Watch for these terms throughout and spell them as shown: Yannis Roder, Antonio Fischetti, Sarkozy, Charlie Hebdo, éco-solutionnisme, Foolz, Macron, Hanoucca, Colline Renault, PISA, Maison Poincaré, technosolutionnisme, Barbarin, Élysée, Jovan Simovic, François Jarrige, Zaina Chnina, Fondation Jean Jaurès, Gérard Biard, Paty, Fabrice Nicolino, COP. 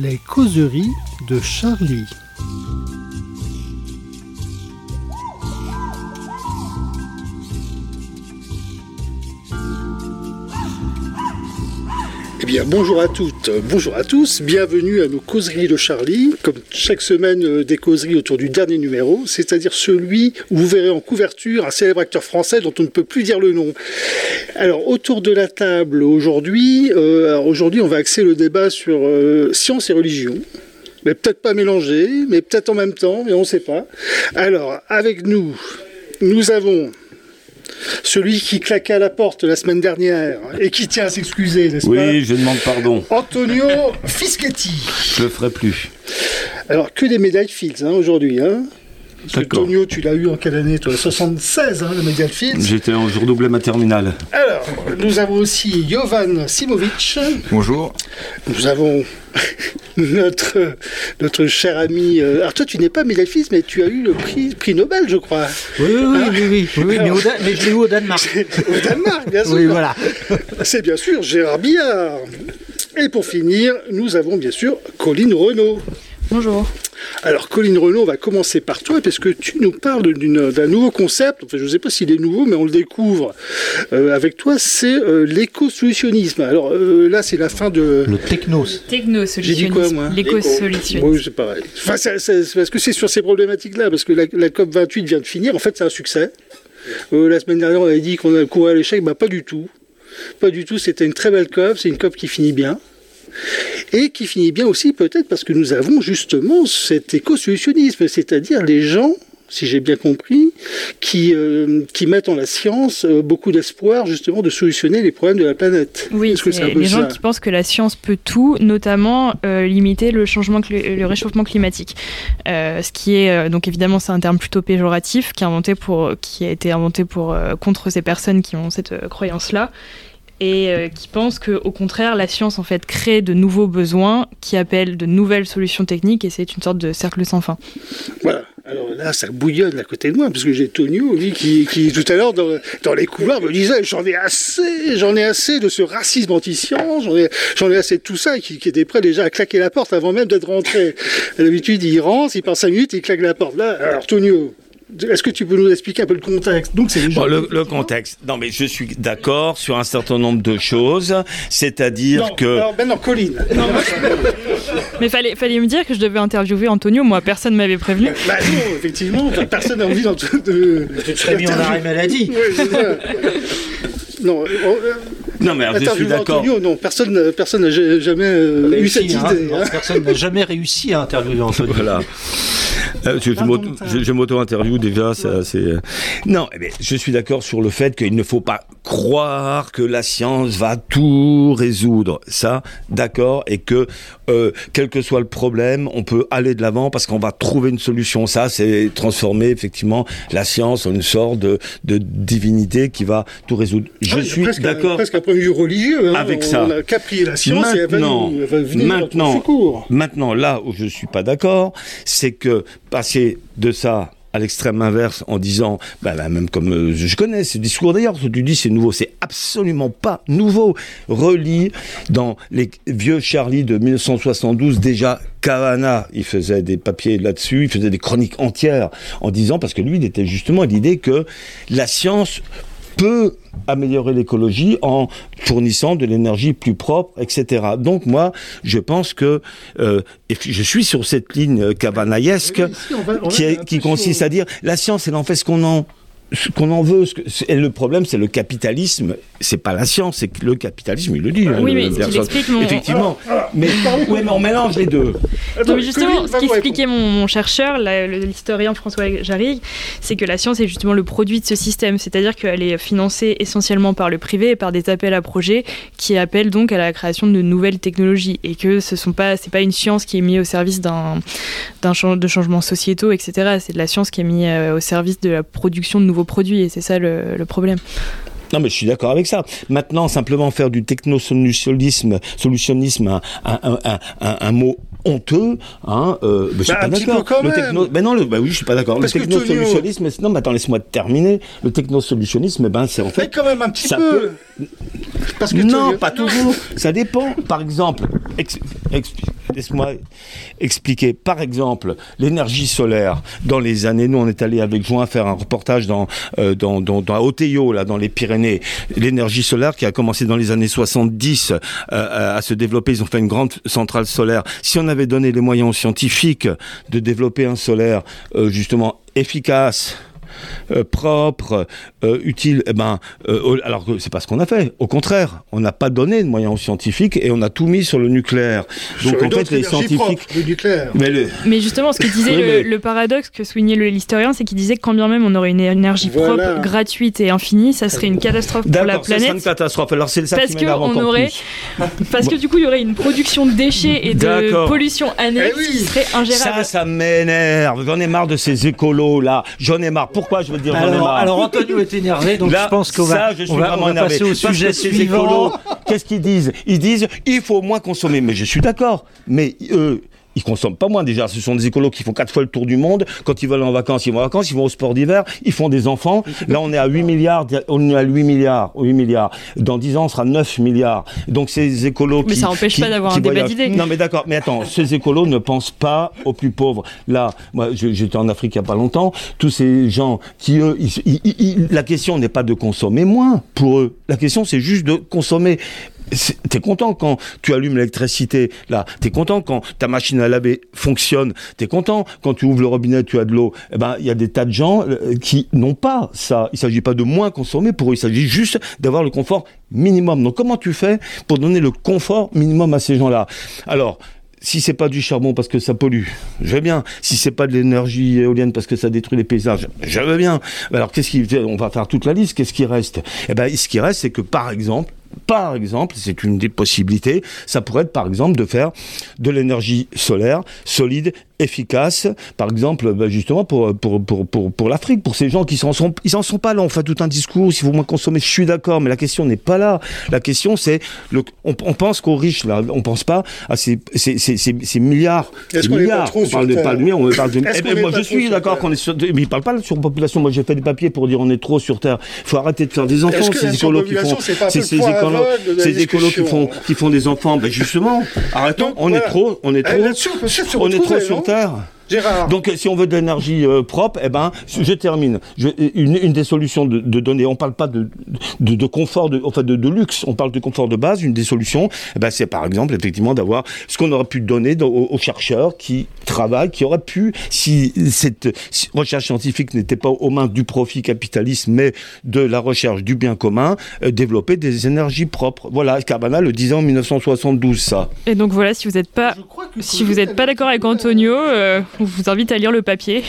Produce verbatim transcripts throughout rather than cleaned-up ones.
Les causeries de Charlie. Eh bien, bonjour à toutes, bonjour à tous, bienvenue à nos causeries de Charlie, comme chaque semaine des causeries autour du dernier numéro, c'est-à-dire celui où vous verrez en couverture un célèbre acteur français dont on ne peut plus dire le nom. Alors, autour de la table aujourd'hui, euh, aujourd'hui on va axer le débat sur euh, science et religion. Mais peut-être pas mélangé, mais peut-être en même temps, mais on ne sait pas. Alors, avec nous, nous avons... celui qui claqua la porte la semaine dernière et qui tient à s'excuser, n'est-ce oui, pas? Oui, je demande pardon. Antonio Fischetti. Je le ferai plus. Alors, que des médailles Foolz hein, aujourd'hui. Hein. Antonio, tu l'as eu en quelle année, toi? soixante-seize, hein, la médaille Foolz. J'étais en jour double à ma terminale. Alors, nous avons aussi Jovan Simovic. Bonjour. Nous avons... Notre, notre cher ami... Euh, alors toi, tu n'es pas médaille Foolz, mais tu as eu le prix, prix Nobel, je crois. Oui, oui, ah, oui, oui, oui, oui alors, mais je l'ai eu au Danemark. Au Danemark, bien sûr. Oui, voilà. C'est bien sûr Gérard Biard. Et pour finir, nous avons bien sûr Colline Renault. Bonjour. Alors, Colline Renault, on va commencer par toi, parce que tu nous parles d'une, d'un nouveau concept. Enfin, je ne sais pas s'il est nouveau, mais on le découvre euh, avec toi. C'est euh, l'éco-solutionnisme. Alors euh, là, c'est la fin de... Le technos. Le technosolutionnisme. J'ai dit quoi, moi ? L'éco-solutionnisme. Oui, c'est pareil. Enfin, ça, ça, parce que c'est sur ces problématiques-là, parce que la, la COP vingt-huit vient de finir. En fait, c'est un succès. Euh, la semaine dernière, on avait dit qu'on courait à l'échec. Bah, pas du tout. Pas du tout. C'était une très belle COP. C'est une COP qui finit bien. Et qui finit bien aussi peut-être parce que nous avons justement cet éco-solutionnisme, c'est-à-dire les gens, si j'ai bien compris, qui, euh, qui mettent en la science euh, beaucoup d'espoir justement de solutionner les problèmes de la planète. Oui, Est-ce que c'est un peu les gens qui pensent que la science peut tout, notamment euh, limiter le, changement cl- le réchauffement climatique. Euh, ce qui est, euh, donc évidemment c'est un terme plutôt péjoratif qui, est inventé pour, qui a été inventé pour, euh, contre ces personnes qui ont cette euh, croyance-là. Et euh, qui pensent qu'au contraire, la science en fait, crée de nouveaux besoins qui appellent de nouvelles solutions techniques et c'est une sorte de cercle sans fin. Voilà. Alors là, ça bouillonne à côté de moi, parce que j'ai Tonio, lui, qui, qui tout à l'heure, dans, dans les couloirs, me disait « J'en ai assez, j'en ai assez de ce racisme anti-science, j'en ai, j'en ai assez de tout ça », qui, qui était prêt déjà à claquer la porte avant même d'être rentré. D'habitude, il rentre, il part cinq minutes, il claque la porte. Là, alors Tonio... Est-ce que tu peux nous expliquer un peu le contexte ? Donc, c'est bon, le, le contexte. Non, mais je suis d'accord sur un certain nombre de choses, c'est-à-dire non, que... Non, ben non, Colline. Non, mais fallait, fallait me dire que je devais interviewer Antonio, moi, personne ne m'avait prévenu. Bah non, effectivement, enfin, personne n'a envie de... Tu serais mis en arrêt maladie. Oui, c'est ça. Non, on, non, mais alors, je suis d'accord. Antonio, non, personne, personne n'a jamais euh, réussi, eu cette idée. Hein, hein. Non, personne n'a jamais réussi à interviewer Antonio. Voilà. Euh, je, je, m'auto, je, je m'auto-interview déjà, ça, c'est... Non, eh bien, je suis d'accord sur le fait qu'il ne faut pas croire que la science va tout résoudre. Ça, d'accord, et que euh, quel que soit le problème, on peut aller de l'avant parce qu'on va trouver une solution. Ça, c'est transformer effectivement la science en une sorte de, de divinité qui va tout résoudre. Je ah, suis presque, d'accord. Presque un point de vue religieux. Hein, avec on, ça. On a caprié la science maintenant, et elle va, nous, elle va venir maintenant, dans ton secours. Maintenant, là où je ne suis pas d'accord, c'est que passer de ça à l'extrême inverse en disant, bah, bah, même comme euh, je connais ce discours d'ailleurs, ce que tu dis c'est nouveau, c'est absolument pas nouveau. Relis dans les vieux Charlie de dix-neuf cent soixante-douze, déjà Cavana, il faisait des papiers là-dessus, il faisait des chroniques entières en disant, parce que lui il était justement à l'idée que la science peut améliorer l'écologie en fournissant de l'énergie plus propre, et cetera. Donc moi, je pense que euh, je suis sur cette ligne cabanayesque oui, qui, est, qui consiste chaud. À dire la science, elle en fait ce qu'on en, ce qu'on en veut. Ce que, et le problème, c'est le capitalisme. C'est pas la science, c'est que le capitalisme, il le dit. Oui, hein, mais ce qu'il explique, mon... Effectivement. Alors, alors, mais, oui, mais on mélange les deux. Non, mais justement, ce qu'expliquait mon, mon chercheur, la, l'historien François Jarrige, c'est que la science est justement le produit de ce système. C'est-à-dire qu'elle est financée essentiellement par le privé et par des appels à projets qui appellent donc à la création de nouvelles technologies. Et que ce n'est pas, pas une science qui est mise au service d'un, d'un change, de changements sociétaux, et cetera. C'est de la science qui est mise au service de la production de nouveaux produits. Et c'est ça le, le problème. Non, mais je suis d'accord avec ça. Maintenant, simplement faire du technosolutionnisme, solutionnisme, un, un, un, un, un mot honteux, hein, euh, ben, je suis bah, pas d'accord. Le techno... ben non, le... ben oui, je suis pas d'accord. Parce le technosolutionnisme, Tonio... non, mais attends, laisse-moi terminer. Le technosolutionnisme, ben c'est en fait. Mais quand même un petit ça peu. Peut... Parce que non, Tonio... pas toujours. Ça dépend. Par exemple, ex... Ex... Laisse-moi expliquer. Par exemple, l'énergie solaire, dans les années, nous on est allé avec Join faire un reportage dans, euh, dans, dans, dans Oteyo, là, dans les Pyrénées. L'énergie solaire qui a commencé dans les années soixante-dix euh, à se développer, ils ont fait une grande centrale solaire. Si on avait donné les moyens aux scientifiques de développer un solaire euh, justement efficace, Euh, propre, euh, utile, eh ben, euh, alors que c'est pas ce qu'on a fait. Au contraire, on n'a pas donné de moyens aux scientifiques et on a tout mis sur le nucléaire. Donc sur en fait, les scientifiques. Propre, le nucléaire. Mais, le... mais justement, ce que disait oui, mais... le, le paradoxe que soulignait l'historien, c'est qu'il disait que quand bien même on aurait une énergie voilà. propre, gratuite et infinie, ça serait une catastrophe D'accord, pour la planète. D'accord, ça serait une catastrophe. Alors c'est ça parce qui m'énerve encore plus. Aurait... parce que du coup, il y aurait une production de déchets et de D'accord. pollution annexe eh oui. qui serait ingérable. Ça, ça m'énerve. J'en ai marre de ces écolos là. J'en ai marre. Pour Pourquoi je veux dire alors, alors Antonio est énervé, donc là, je pense qu'on va, ça, je suis on va, on va passer au sujet suivant. Écolos, qu'est-ce qu'ils disent ? Ils disent il faut moins consommer. Mais je suis d'accord. Mais eux, ils consomment pas moins déjà. Ce sont des écolos qui font quatre fois le tour du monde. Quand ils veulent en vacances, ils vont en vacances. Ils vont au sport d'hiver. Ils font des enfants. Là, on est à huit milliards. On est à huit milliards. huit milliards. Dans dix ans, on sera neuf milliards. Donc ces écolos. Mais qui, ça n'empêche pas d'avoir un débat d'idées. Non, mais d'accord. Mais attends, ces écolos ne pensent pas aux plus pauvres. Là, moi, j'étais en Afrique il n'y a pas longtemps. Tous ces gens qui eux, ils, ils, ils, la question n'est pas de consommer moins pour eux. La question, c'est juste de consommer. C'est, t'es content quand tu allumes l'électricité, là. T'es content quand ta machine à laver fonctionne. T'es content quand tu ouvres le robinet, tu as de l'eau. Eh ben, il y a des tas de gens qui n'ont pas ça. Il s'agit pas de moins consommer pour eux. Il s'agit juste d'avoir le confort minimum. Donc, comment tu fais pour donner le confort minimum à ces gens-là ? Alors, si c'est pas du charbon parce que ça pollue, je veux bien. Si c'est pas de l'énergie éolienne parce que ça détruit les paysages, je veux bien. Alors, qu'est-ce qui, on va faire toute la liste. Qu'est-ce qui reste ? Eh ben, ce qui reste, c'est que par exemple, Par exemple, c'est une des possibilités, ça pourrait être par exemple de faire de l'énergie solaire solide, efficace, par exemple ben justement pour, pour, pour, pour, pour l'Afrique, pour ces gens qui s'en sont, ils en sont pas là, on fait tout un discours, s'il faut moins consommer, je suis d'accord, mais la question n'est pas là. La question c'est, le, on, on pense qu'aux riches, là, on pense pas à ces, ces, ces, ces, ces milliards, Est-ce qu'on milliards, on parle de pas lui, on parle de... Eh ben, moi je suis d'accord qu'on est sur... Mais ils parlent pas de surpopulation, moi j'ai fait des papiers pour dire on est trop sur Terre, il faut arrêter de faire des enfants, ces écolos qui font... Ces écolos qui font, qui font des enfants, ben justement, arrêtons, donc, on, voilà. est trop, on est trop, on est trop sur Terre. Gérard. Donc, si on veut de l'énergie euh, propre, eh ben, je termine. Je, une, une des solutions de, de donner, on ne parle pas de, de, de confort, de, enfin de, de luxe, on parle de confort de base. Une des solutions, eh ben, c'est par exemple, effectivement, d'avoir ce qu'on aurait pu donner dans, aux, aux chercheurs qui travaillent, qui auraient pu, si cette si recherche scientifique n'était pas aux mains du profit capitaliste, mais de la recherche du bien commun, euh, développer des énergies propres. Voilà, Cabana le disait en dix-neuf cent soixante-douze, ça. Et donc, voilà, si vous n'êtes pas, si vous êtes pas d'accord avec Antonio... Euh... On vous invite à lire le papier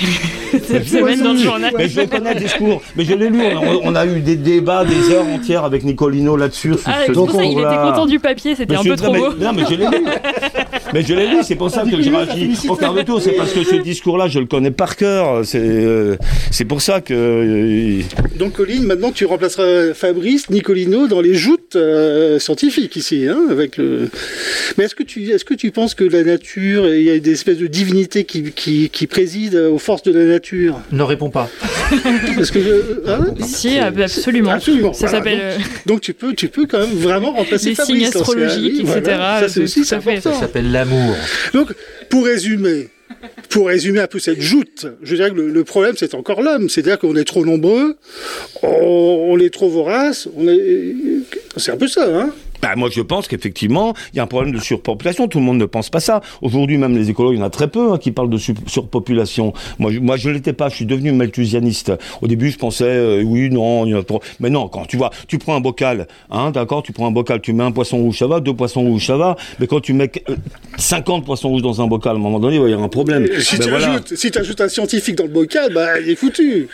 cette semaine dans le journal. Mais je connais le discours, mais je l'ai lu. On, on a eu des débats, des heures entières avec Nicolino là-dessus. Ah, c'est pour ça, il là. était content du papier, c'était Monsieur, un peu trop non, beau. Mais, non, mais je l'ai lu. Mais je l'ai lu, c'est pour ça que j'ai réagi au quart de tour. C'est parce que ce discours-là, je le connais par cœur. C'est, euh, c'est pour ça que... Euh, Donc, Colline, maintenant, tu remplaceras Fabrice Nicolino dans les joutes euh, scientifiques, ici. Hein, avec le... Mais est-ce que, tu, est-ce que tu penses que la nature, il y a des espèces de divinités qui, qui, qui président aux forces de la nature ? Ne réponds pas. Parce que... Je... Hein si, absolument. absolument. Ça voilà. s'appelle... Donc, donc tu, peux, tu peux quand même vraiment remplacer les Fabrice. Les signes astrologiques, et cetera. Voilà. Ça, c'est aussi tout important. Ça s'appelle la Amour. Donc, pour résumer, pour résumer un peu cette joute, je dirais que le, le problème, c'est encore l'homme. C'est-à-dire qu'on est trop nombreux, on, on est trop vorace, on est... c'est un peu ça, hein. Ben moi, je pense qu'effectivement, il y a un problème de surpopulation. Tout le monde ne pense pas ça. Aujourd'hui, même les écolos, il y en a très peu hein, qui parlent de su- surpopulation. Moi, je, moi, je l'étais pas. Je suis devenu malthusianiste. Au début, je pensais, euh, oui, non, il y en a trop. Mais non, quand tu vois, tu prends un bocal, hein, d'accord, tu prends un bocal, tu mets un poisson rouge, ça va, deux poissons rouges, ça va. Mais quand tu mets euh, cinquante poissons rouges dans un bocal, à un moment donné, il va y avoir un problème. Et si ben tu voilà. ajoutes, si tu ajoutes un scientifique dans le bocal, bah, il est foutu.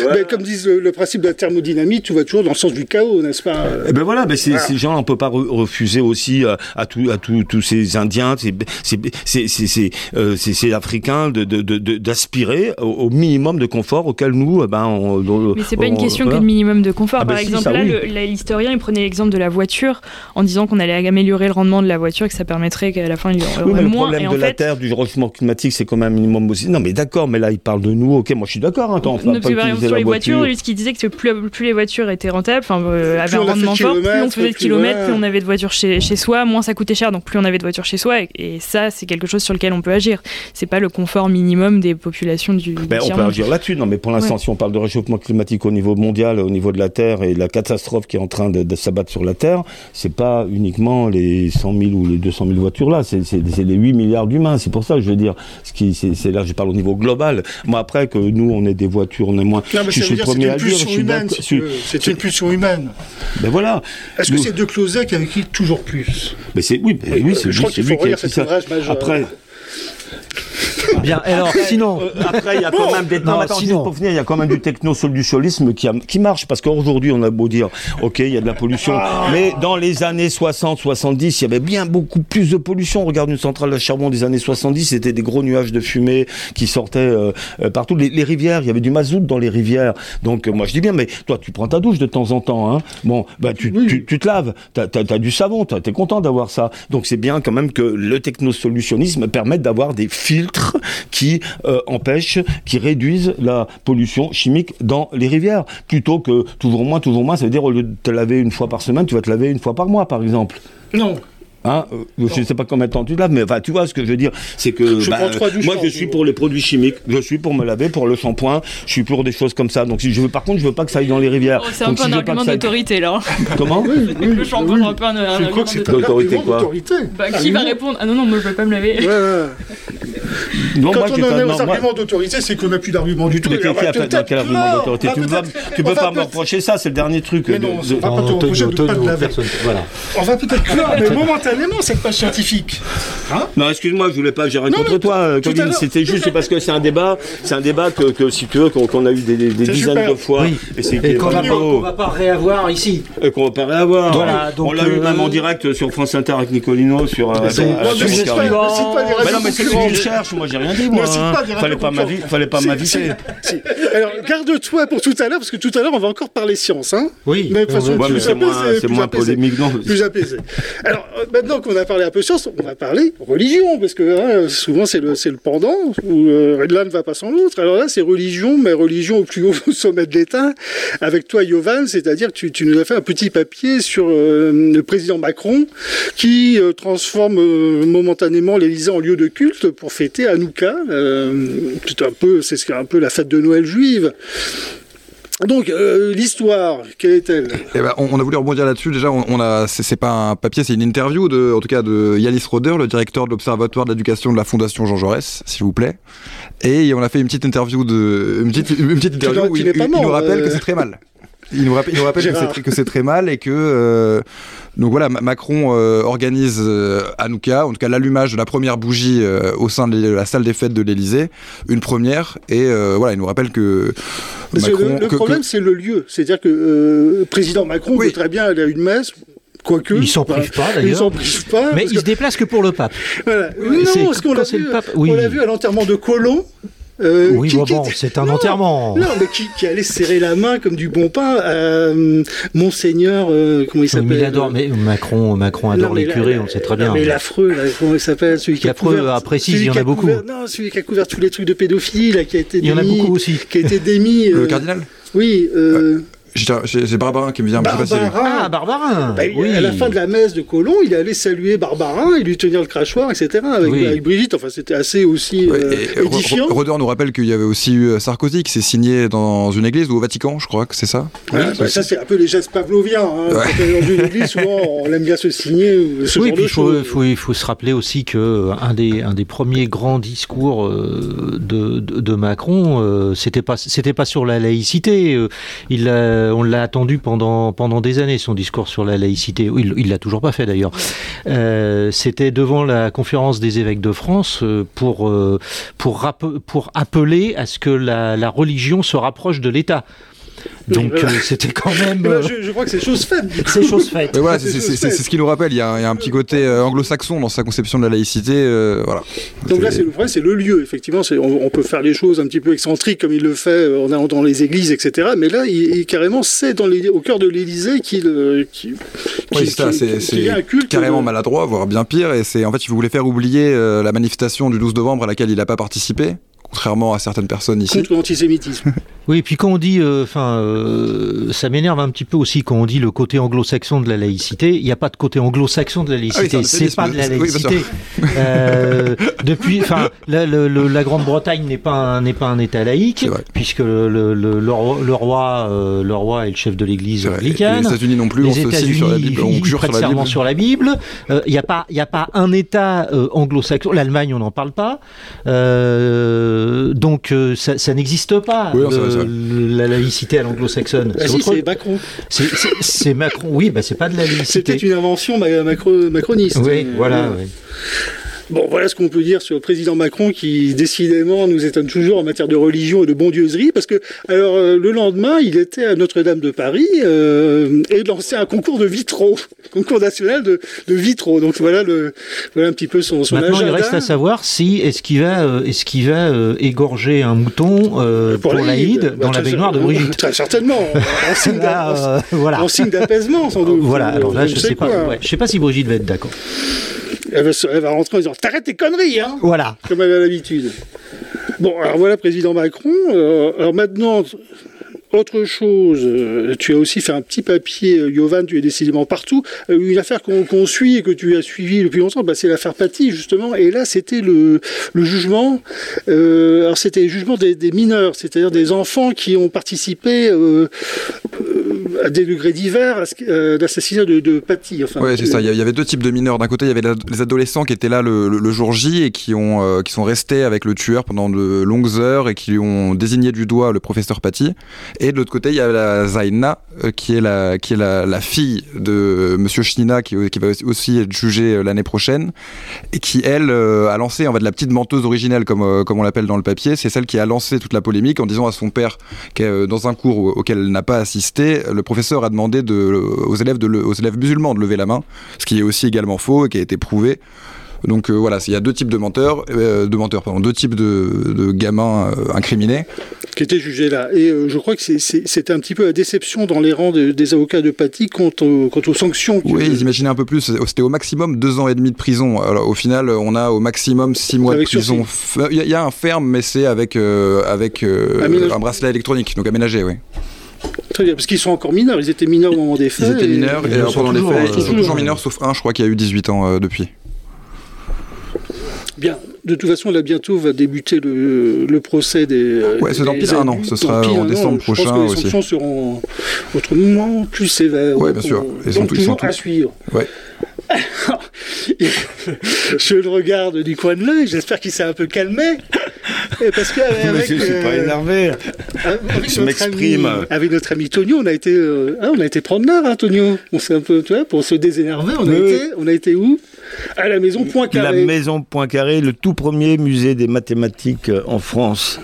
Voilà. Mais comme disent le, le principe de la thermodynamique, tout va toujours dans le sens du chaos, n'est-ce pas ? Eh ben voilà, mais c'est, voilà. Ces gens, on ne peut pas re- refuser aussi euh, à tous à tout, tout ces Indiens, ces, ces, ces, ces, ces, euh, ces, ces Africains de, de, de, de, d'aspirer au, au minimum de confort auquel nous... Eh ben, on, on, mais ce n'est pas on, une question voilà. que de minimum de confort. Ah Par ben exemple, si, ça, là, oui. le, l'historien il prenait l'exemple de la voiture en disant qu'on allait améliorer le rendement de la voiture et que ça permettrait qu'à la fin, il y aurait oui, mais moins. Le problème et de en la fait... Terre, du réchauffement climatique, c'est quand même un minimum aussi. Non mais d'accord, mais là, il parle de nous. Ok, moi je suis d'accord, hein, attends, on ne peut pas par exemple sur les voitures, lui, ce qui disait que plus, plus les voitures étaient rentables, enfin, euh, avaient un rendement fort, plus on faisait de kilomètres, plus on avait de voitures chez, chez soi, moins ça coûtait cher, donc plus on avait de voitures chez soi, et, et ça, c'est quelque chose sur lequel on peut agir. C'est pas le confort minimum des populations du, ben, du on peut agir là-dessus, non, mais pour l'instant, ouais. Si on parle de réchauffement climatique au niveau mondial, au niveau de la Terre, et la catastrophe qui est en train de, de s'abattre sur la Terre, c'est pas uniquement les cent mille ou les deux cent mille voitures là, c'est, c'est, c'est les huit milliards d'humains, c'est pour ça que je veux dire, ce qui, c'est, c'est là, je parle au niveau global. Moi, après, que nous, on ait des voitures, on est moins... Non, mais je, je suis le premier à dire, je suis humaine, c'est, que, c'est, c'est une pulsion humaine. Ben voilà. Est-ce que nous... c'est de Clozac avec qui toujours plus mais c'est, oui, ben, oui, oui, c'est, je crois c'est qu'il faut relire cet ouvrage majeur. Après... Bien, alors, après, sinon, euh, après, il y a quand même des, non, non, attends, sinon. Pour finir, il y a quand même du technosolutionnisme qui, a, qui marche, parce qu'aujourd'hui, on a beau dire, ok, il y a de la pollution, mais dans les années soixante, soixante-dix, il y avait bien beaucoup plus de pollution. On regarde une centrale à charbon des années soixante-dix, c'était des gros nuages de fumée qui sortaient euh, partout. Les, les rivières, il y avait du mazout dans les rivières. Donc, euh, moi, je dis bien, mais toi, tu prends ta douche de temps en temps, hein. Bon, bah, tu, oui. tu, tu te laves, t'as, t'as, t'as du savon, t'as, t'es content d'avoir ça. Donc, c'est bien quand même que le technosolutionnisme permette d'avoir des filtres qui euh, empêchent, qui réduisent la pollution chimique dans les rivières, plutôt que toujours moins, toujours moins. Ça veut dire au lieu de te laver une fois par semaine, tu vas te laver une fois par mois, par exemple. Non. Hein, euh, je ne sais pas combien de temps tu te laves, mais enfin, tu vois ce que je veux dire, c'est que je bah, euh, moi je suis pour les produits chimiques, je suis pour me laver, pour le shampoing, je suis pour des choses comme ça. Donc si je veux, par contre, je veux pas que ça aille dans les rivières. Oh, c'est un donc, peu si un argument d'autorité aille... là. Comment oui, oui, oui, le shampoing, oui. Un peu un, un argument d'autorité. Quoi bah, qui va répondre? Ah non non, moi je vais pas me laver. Ouais, ouais. Non, quand moi, on en est aux arguments d'autorité, c'est qu'on n'a plus d'argument du tout. Mais quel argument d'autorité? Tu peux pas me reprocher ça, c'est le dernier truc. Mais non, on va pas te reprocher. On va peut-être mais momentanément. Mais non, c'est pas scientifique. Hein non, excuse-moi, je voulais pas gérer non, contre toi, Colline. C'était juste parce que c'est un débat, c'est un débat que, que si tu veux, qu'on, qu'on a eu des, des, des dizaines super. de fois, oui. et, c'est, et qu'on ne va pas réavoir ici. Et qu'on va pas réavoir. Voilà, donc on l'a euh... eu même en direct sur France Inter avec Nicolino sur. Euh, c'est euh, c'est, c'est pas, pas mais non, mais c'est ce que je cherche. Moi, j'ai rien dit. Moi, fallait pas m'inviter. Fallait pas m'inviter. Alors, garde-toi pour tout à l'heure, parce que tout à l'heure, on va encore parler science, hein. Oui. Mais de toute façon, c'est moins polémique, non. Plus apaisé. Alors. Maintenant qu'on a parlé un peu science, on va parler religion, parce que hein, souvent c'est le, c'est le pendant, où euh, l'un ne va pas sans l'autre. Alors là, c'est religion, mais religion au plus haut sommet de l'État. Avec toi, Jovan, c'est-à-dire que tu, tu nous as fait un petit papier sur euh, le président Macron, qui euh, transforme euh, momentanément l'Élysée en lieu de culte pour fêter Hanoucca. Euh, c'est, un peu, c'est un peu la fête de Noël juive. Donc, euh, l'histoire, quelle est-elle ? Eh ben, on, on a voulu rebondir là-dessus. Déjà, on, on a, c'est, c'est pas un papier, c'est une interview, de, en tout cas, de Yannis Roder, le directeur de l'Observatoire de l'éducation de la Fondation Jean Jaurès, s'il vous plaît. Et on a fait une petite interview, de, une petite, une petite interview où il, il, mort, il nous rappelle euh... que c'est très mal. Il nous rappelle, il nous rappelle que, c'est, que c'est très mal et que... Euh, donc voilà, Macron euh, organise euh, Hanoucca, en tout cas l'allumage de la première bougie euh, au sein de la salle des fêtes de l'Élysée, une première, et euh, voilà, il nous rappelle que... Macron, le le que, problème, que... c'est le lieu. C'est-à-dire que le euh, président Macron oui. veut très bien aller à une messe... Quoique, ils s'en privent bah, pas d'ailleurs. Ils s'en privent pas. Mais ils que... se déplacent que pour le pape. Voilà. Oui, non, parce qu'on l'a vu, le pape, oui. on l'a vu à l'enterrement de Colomb. Euh, oui, qui, bon, qui était... c'est un non, enterrement. Non, mais qui, qui allait serrer la main comme du bon pain à Monseigneur, euh, comment il s'appelle oui, mais il adore, mais Macron, Macron adore non, les la, curés, on le sait très bien. Mais l'affreux, là, comment il s'appelle celui qui l'affreux, a couvert, après, si, il y en a, a beaucoup. Couvert, non, celui qui a couvert tous les trucs de pédophilie, là, qui a été démis. Il y en a beaucoup aussi. Qui a été démis. Euh, le cardinal ? Oui. Euh, ouais. C'est Barbarin qui me vient. Barbarin. Je sais pas si... Ah, Barbarin bah, oui. À la fin de la messe de Colomb, il allait saluer Barbarin et lui tenir le crachoir, et cetera. Avec, oui. avec Brigitte, enfin, c'était assez aussi euh, oui, édifiant. Roder nous rappelle qu'il y avait aussi eu Sarkozy qui s'est signé dans une église, ou au Vatican, je crois que c'est ça. Ah, oui, bah, c'est... Ça, c'est un peu les gestes pavloviens. Hein. Ouais. Quand on est dans une église, souvent, on aime bien se signer. Ce oui, genre puis de faut, faut, il faut se rappeler aussi qu'un des, un des premiers grands discours de, de, de Macron, euh, c'était pas, c'était pas sur la laïcité. Il a on l'a attendu pendant, pendant des années, son discours sur la laïcité. Il, il l'a toujours pas fait d'ailleurs. Euh, c'était devant la conférence des évêques de France pour, pour, rappe- pour appeler à ce que la, la religion se rapproche de l'État. Donc euh, c'était quand même. Euh... Je, je crois que c'est chose faite. C'est chose faite. Mais voilà, c'est, c'est, c'est, c'est, c'est ce qui nous rappelle. Il y, a un, il y a un petit côté euh, anglo-saxon dans sa conception de la laïcité. Euh, voilà. Donc c'est... là, c'est le vrai, c'est le lieu. Effectivement, c'est, on, on peut faire les choses un petit peu excentriques comme il le fait en allant dans les églises, et cetera. Mais là, il, il, carrément, c'est dans les, au cœur de l'Élysée qu'il, euh, qu'il, oui, qu'il, ça, qu'il, c'est, qu'il y a un culte. Carrément de... maladroit, voire bien pire. Et c'est en fait, il voulait faire oublier euh, la manifestation du douze novembre à laquelle il n'a pas participé, contrairement à certaines personnes ici. Contre l'antisémitisme. Oui, et puis quand on dit, enfin, euh, euh, ça m'énerve un petit peu aussi quand on dit le côté anglo-saxon de la laïcité. Il n'y a pas de côté anglo-saxon de la laïcité. Ah oui, c'est, c'est, c'est pas de la laïcité. Oui, euh, depuis, enfin, la, la, la Grande-Bretagne n'est pas un, n'est pas un État laïque, puisque le, le, le, le roi, euh, le roi est le chef de l'Église anglicane. Les États-Unis non plus. Les États-Unis sur la Bible, on jure sur la Bible. Il euh, n'y a pas, il n'y a pas un État euh, anglo-saxon. L'Allemagne, on n'en parle pas. Euh, donc euh, ça, ça n'existe pas. Oui, le, la laïcité à l'anglo-saxonne. Ah c'est, si, c'est Macron. C'est, c'est, c'est Macron, oui, bah c'est pas de la laïcité. C'était une invention ma- macro- macroniste. Oui, euh, voilà. Euh, oui. Bon, voilà ce qu'on peut dire sur le président Macron qui, décidément, nous étonne toujours en matière de religion et de bondieuserie, parce que, alors, euh, le lendemain, il était à Notre-Dame de Paris euh, et lançait un concours de vitraux, concours national de, de vitraux. Donc voilà, le, voilà un petit peu son, son Maintenant, agenda. Il reste à savoir si est-ce qu'il va, euh, est-ce qu'il va euh, égorger un mouton euh, pour, pour l'Aïd bah, dans la baignoire de Brigitte. Très certainement, en signe, là, euh, voilà. en signe d'apaisement, sans doute. Voilà, alors là, je ne sais, sais pas. Ouais, je sais pas si Brigitte va être d'accord. Elle va, elle va rentrer en disant « T'arrêtes tes conneries !» hein, voilà. Comme elle a l'habitude. Bon, alors voilà, président Macron. Euh, alors maintenant, autre chose, euh, tu as aussi fait un petit papier, euh, Jovan, tu es décidément partout. Euh, une affaire qu'on, qu'on suit et que tu as suivie depuis longtemps, bah, c'est l'affaire Paty, justement. Et là, c'était le, le jugement. Euh, alors c'était le jugement des, des mineurs, c'est-à-dire des enfants qui ont participé... Euh, à des degrés divers, euh, l'assassinat de, de Paty. Enfin, oui, c'est ça. Il y avait deux types de mineurs. D'un côté, il y avait les adolescents qui étaient là le, le, le jour J et qui, ont, euh, qui sont restés avec le tueur pendant de longues heures et qui lui ont désigné du doigt le professeur Paty. Et de l'autre côté, il y a la Zaina, euh, qui est, la, qui est la, la fille de M. Chnina, qui, qui va aussi être jugée l'année prochaine, et qui, elle, euh, a lancé en fait, la petite menteuse originelle, comme, euh, comme on l'appelle dans le papier. C'est celle qui a lancé toute la polémique en disant à son père, euh, dans un cours au, auquel elle n'a pas assisté, le professeur a demandé de, aux, élèves de, aux élèves musulmans de lever la main, ce qui est aussi également faux et qui a été prouvé. Donc euh, voilà, il y a deux types de menteurs, euh, de menteurs pardon, deux types de, de gamins euh, incriminés. Qui étaient jugés là. Et euh, je crois que c'est, c'est, c'était un petit peu la déception dans les rangs de, des avocats de Paty quant, au, quant aux sanctions. Oui, que... ils imaginaient un peu plus. C'était au maximum deux ans et demi de prison. Alors, au final, on a au maximum six mois de prison. Il y, y a un ferme, mais c'est avec, euh, avec euh, Aménage... un bracelet électronique, donc aménagé, oui. Très bien, parce qu'ils sont encore mineurs, ils étaient mineurs au moment des faits. Ils étaient mineurs, et, et, et pendant les faits, ils sont, toujours, ils sont toujours mineurs, sauf un, je crois, qui a eu dix-huit ans euh, depuis. Bien, de toute façon, là, bientôt va débuter le, le procès des... Ouais, c'est dans pile un an, ce sera en décembre prochain aussi. Je pense que les sanctions seront autrement plus sévères. Oui, bien sûr. Ils sont toujours à suivre. Oui. Je le regarde du coin de l'œil, j'espère qu'il s'est un peu calmé. Parce que avec, je suis euh, pas énervé. Avec je m'exprime. Ami, avec notre ami Tonio, on a été, euh, hein, on a été prendre l'air, hein, Tonio. On s'est un peu, tu vois, pour se désénerver. On a oui. été, on a été où ? À la Maison Poincaré. La Maison Poincaré, le tout premier musée des mathématiques en France.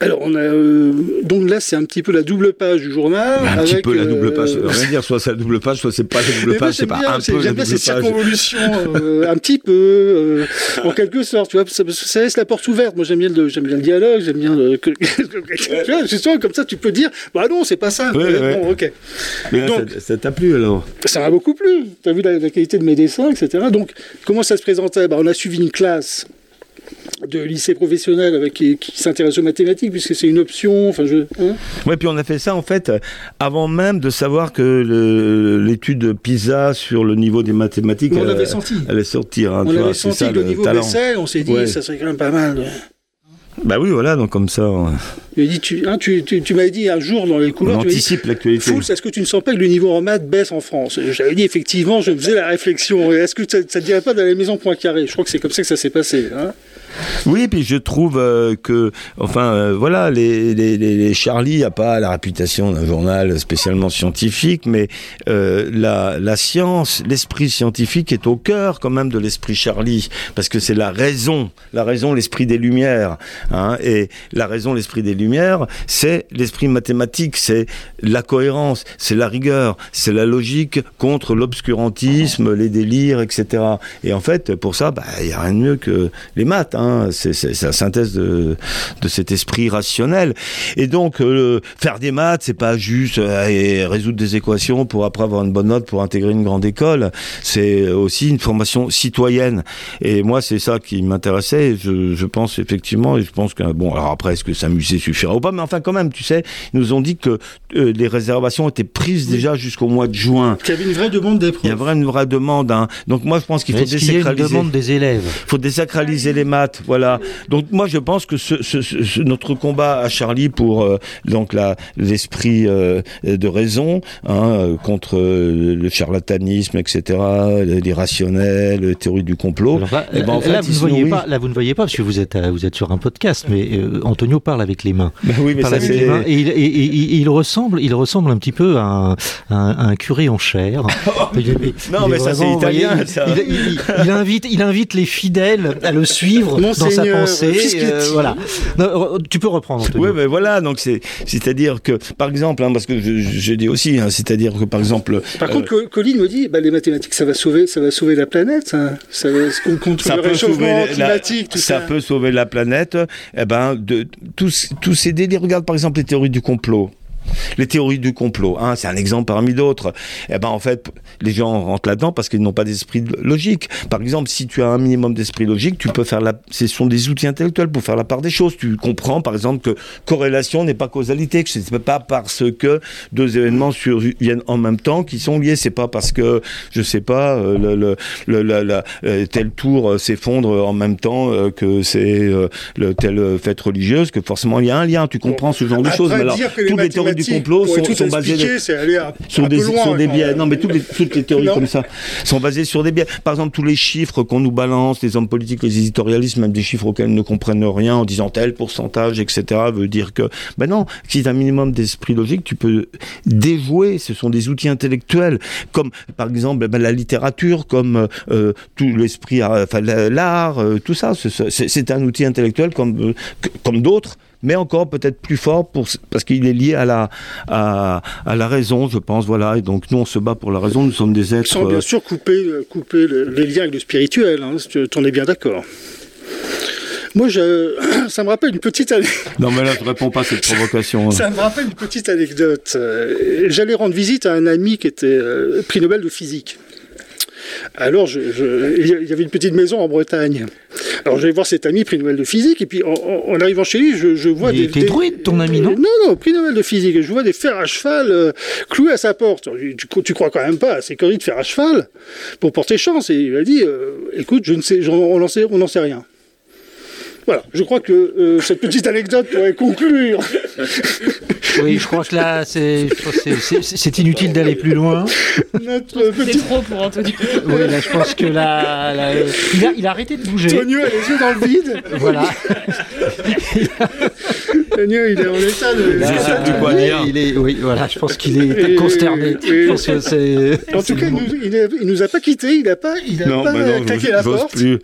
Alors on a, euh, donc là c'est un petit peu la double page du journal. Un avec, petit peu la double page. Euh, rien dire, soit c'est la double page, soit c'est pas la double page, c'est pas un peu la double page. Circonvolution, euh, un petit peu, euh, en quelque sorte, tu vois, ça, ça laisse la porte ouverte. Moi j'aime bien le, j'aime bien le dialogue, j'aime bien le, que, tu vois, justement, comme ça tu peux dire, bah non c'est pas ça. Ouais, ouais. Bon, ok. Mais là, donc ça, ça t'a plu alors ? Ça m'a beaucoup plu. T'as vu la, la qualité de mes dessins, et cetera. Donc comment ça se présentait ? Bah, on a suivi une classe de lycée professionnel avec qui, qui s'intéresse aux mathématiques puisque c'est une option. Enfin, je. Hein ouais, puis on a fait ça en fait avant même de savoir que le, l'étude PISA sur le niveau des mathématiques, on l'avait senti. Elle est sortie. Hein, on avait senti ça, que le niveau talent. baissait. On s'est dit ouais. ça serait quand même pas mal. Bah oui, voilà, donc comme ça. On... Dit, tu, hein, tu, tu, tu m'avais dit un jour dans les couloirs. On anticipe dit, l'actualité. Foolz, est-ce que tu ne sens pas que le niveau en maths baisse en France ? J'avais dit effectivement, je me faisais la réflexion. Est-ce que ça ne te dirait pas d'aller à la Maison Poincaré ? Je crois que c'est comme ça que ça s'est passé. Hein ? Oui, et puis je trouve euh, que, enfin, euh, voilà, les, les, les, les Charlie n'a pas la réputation d'un journal spécialement scientifique, mais euh, la, la science, l'esprit scientifique est au cœur quand même de l'esprit Charlie, parce que c'est la raison, la raison, l'esprit des Lumières, hein, et la raison, l'esprit des Lumières, c'est l'esprit mathématique, c'est la cohérence, c'est la rigueur, c'est la logique contre l'obscurantisme, les délires, et cetera. Et en fait, pour ça, bah, il n'y a rien de mieux que les maths, hein. hein, c'est, c'est, c'est la synthèse de, de cet esprit rationnel. Et donc, euh, faire des maths, c'est pas juste euh, et résoudre des équations pour après avoir une bonne note pour intégrer une grande école. C'est aussi une formation citoyenne. Et moi, c'est ça qui m'intéressait. Je, je pense effectivement, et je pense que, bon, alors après, est-ce que s'amuser suffira ou pas? Mais enfin, quand même, tu sais, ils nous ont dit que euh, les réservations étaient prises déjà jusqu'au mois de juin. Il y avait une vraie demande des profs. Il y avait une vraie demande, hein. Donc moi, je pense qu'il faut désacraliser. Une demande des élèves. Il faut désacraliser les maths, voilà. Donc moi, je pense que ce, ce, ce, notre combat à Charlie pour euh, donc la, l'esprit euh, de raison, hein, contre euh, le charlatanisme, et cetera, l'irrationnel, la théorie du complot. Là, eh ben, en fait, là, vous voyez pas, là, vous ne voyez pas, parce que vous êtes, vous êtes sur un podcast, mais euh, Antonio parle avec les mains. Ben oui, mais parle ça, avec c'est... les mains. Et il, et, et, il, il, ressemble, il ressemble un petit peu à un, à un, à un curé en chair. Il, il, non, il mais ça, vraiment, c'est italien, voyez, ça. Il, il, il, il, invite, il invite les fidèles à le suivre Monseigneur dans sa pensée. Euh, voilà. Non, tu peux reprendre, Antonio. Oui, mais voilà, donc c'est, c'est-à-dire que, par exemple, hein, parce que je, je dis aussi, hein, c'est-à-dire que, par exemple... Par euh, contre, Colline me dit, bah, les mathématiques, ça va sauver, ça va sauver la planète, ça, ça va contre le réchauffement climatique, tout ça. Ça peut sauver la planète, eh ben, de, tous, tous ces délires. Regarde, par exemple, les théories du complot. Les théories du complot, hein, c'est un exemple parmi d'autres. Eh ben, en fait, les gens rentrent là-dedans parce qu'ils n'ont pas d'esprit logique. Par exemple, si tu as un minimum d'esprit logique, tu peux faire la... Ce sont des outils intellectuels pour faire la part des choses. Tu comprends, par exemple, que corrélation n'est pas causalité, que ce n'est pas parce que deux événements surviennent en même temps qui sont liés. C'est pas parce que, je sais pas, euh, le, le, le, la, la, euh, tel tour euh, s'effondre en même temps euh, que c'est euh, le, telle fête religieuse que forcément il y a un lien. Tu comprends ce genre de choses. Mais alors, les toutes les théories du complot sont, sont basés des, sont des, loin, sont des biais. Non, mais toutes les, toutes les théories non. comme ça sont basées sur des biais. Par exemple, tous les chiffres qu'on nous balance, les hommes politiques, les éditorialistes, même des chiffres auxquels ils ne comprennent rien en disant tel pourcentage, et cetera, veut dire que... Ben non, si tu as un minimum d'esprit logique, tu peux déjouer. Ce sont des outils intellectuels, comme, par exemple, ben, la littérature, comme euh, tout l'esprit, enfin, l'art, euh, tout ça. C'est, c'est un outil intellectuel comme, euh, comme d'autres, mais encore peut-être plus fort pour, parce qu'il est lié à la, à, à la raison, je pense, voilà. Et donc nous, on se bat pour la raison, nous sommes des êtres... Sans bien sûr couper, couper le, les liens avec le spirituel, hein, si t'en es bien d'accord. Moi, je... ça me rappelle une petite anecdote. Non, mais là, je ne réponds pas à cette provocation. Hein. Ça me rappelle une petite anecdote. J'allais rendre visite à un ami qui était prix Nobel de physique. Alors, je, je, il y avait une petite maison en Bretagne. Alors, j'allais voir cet ami prix Nobel de physique, et puis en, en arrivant chez lui, je, je vois il des... Il était druide, ton ami, non ? Non, non, prix Nobel de physique. Et je vois des fers à cheval euh, cloués à sa porte. Alors, tu, tu crois quand même pas à ces conneries de fers à cheval pour porter chance. Et il m'a dit, euh, écoute, je ne sais, je, on n'en sait, on n'en sait rien. Voilà, je crois que euh, cette petite anecdote pourrait conclure. Oui, je crois que là, c'est, je crois que c'est, c'est, c'est inutile d'aller plus loin. Notre petit... C'est trop pour Antonio. Oui, là, je pense que là... là euh, il, a, il a arrêté de bouger. Antonio a les yeux dans le vide. Voilà. Antonio, il est en état de... Là, je sais plus quoi dire. Il est, oui, voilà, je pense qu'il est et, consterné. Et, je pense que c'est, en tout c'est cas, bon. il ne nous a pas quittés, il n'a pas, il a non, pas non, claqué la porte. Plus.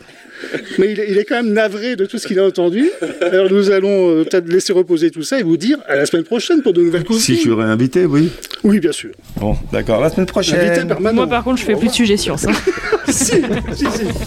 Mais il est, il est quand même navré de tout ce qu'il a entendu. Alors nous allons euh, peut-être laisser reposer tout ça et vous dire à la semaine prochaine pour de nouvelles causes. Si je suis réinvité, oui. Oui, bien sûr. Bon, d'accord, la semaine prochaine. Invité permanent. Moi, par contre, je fais plus de suggestions. Hein. si, si, si.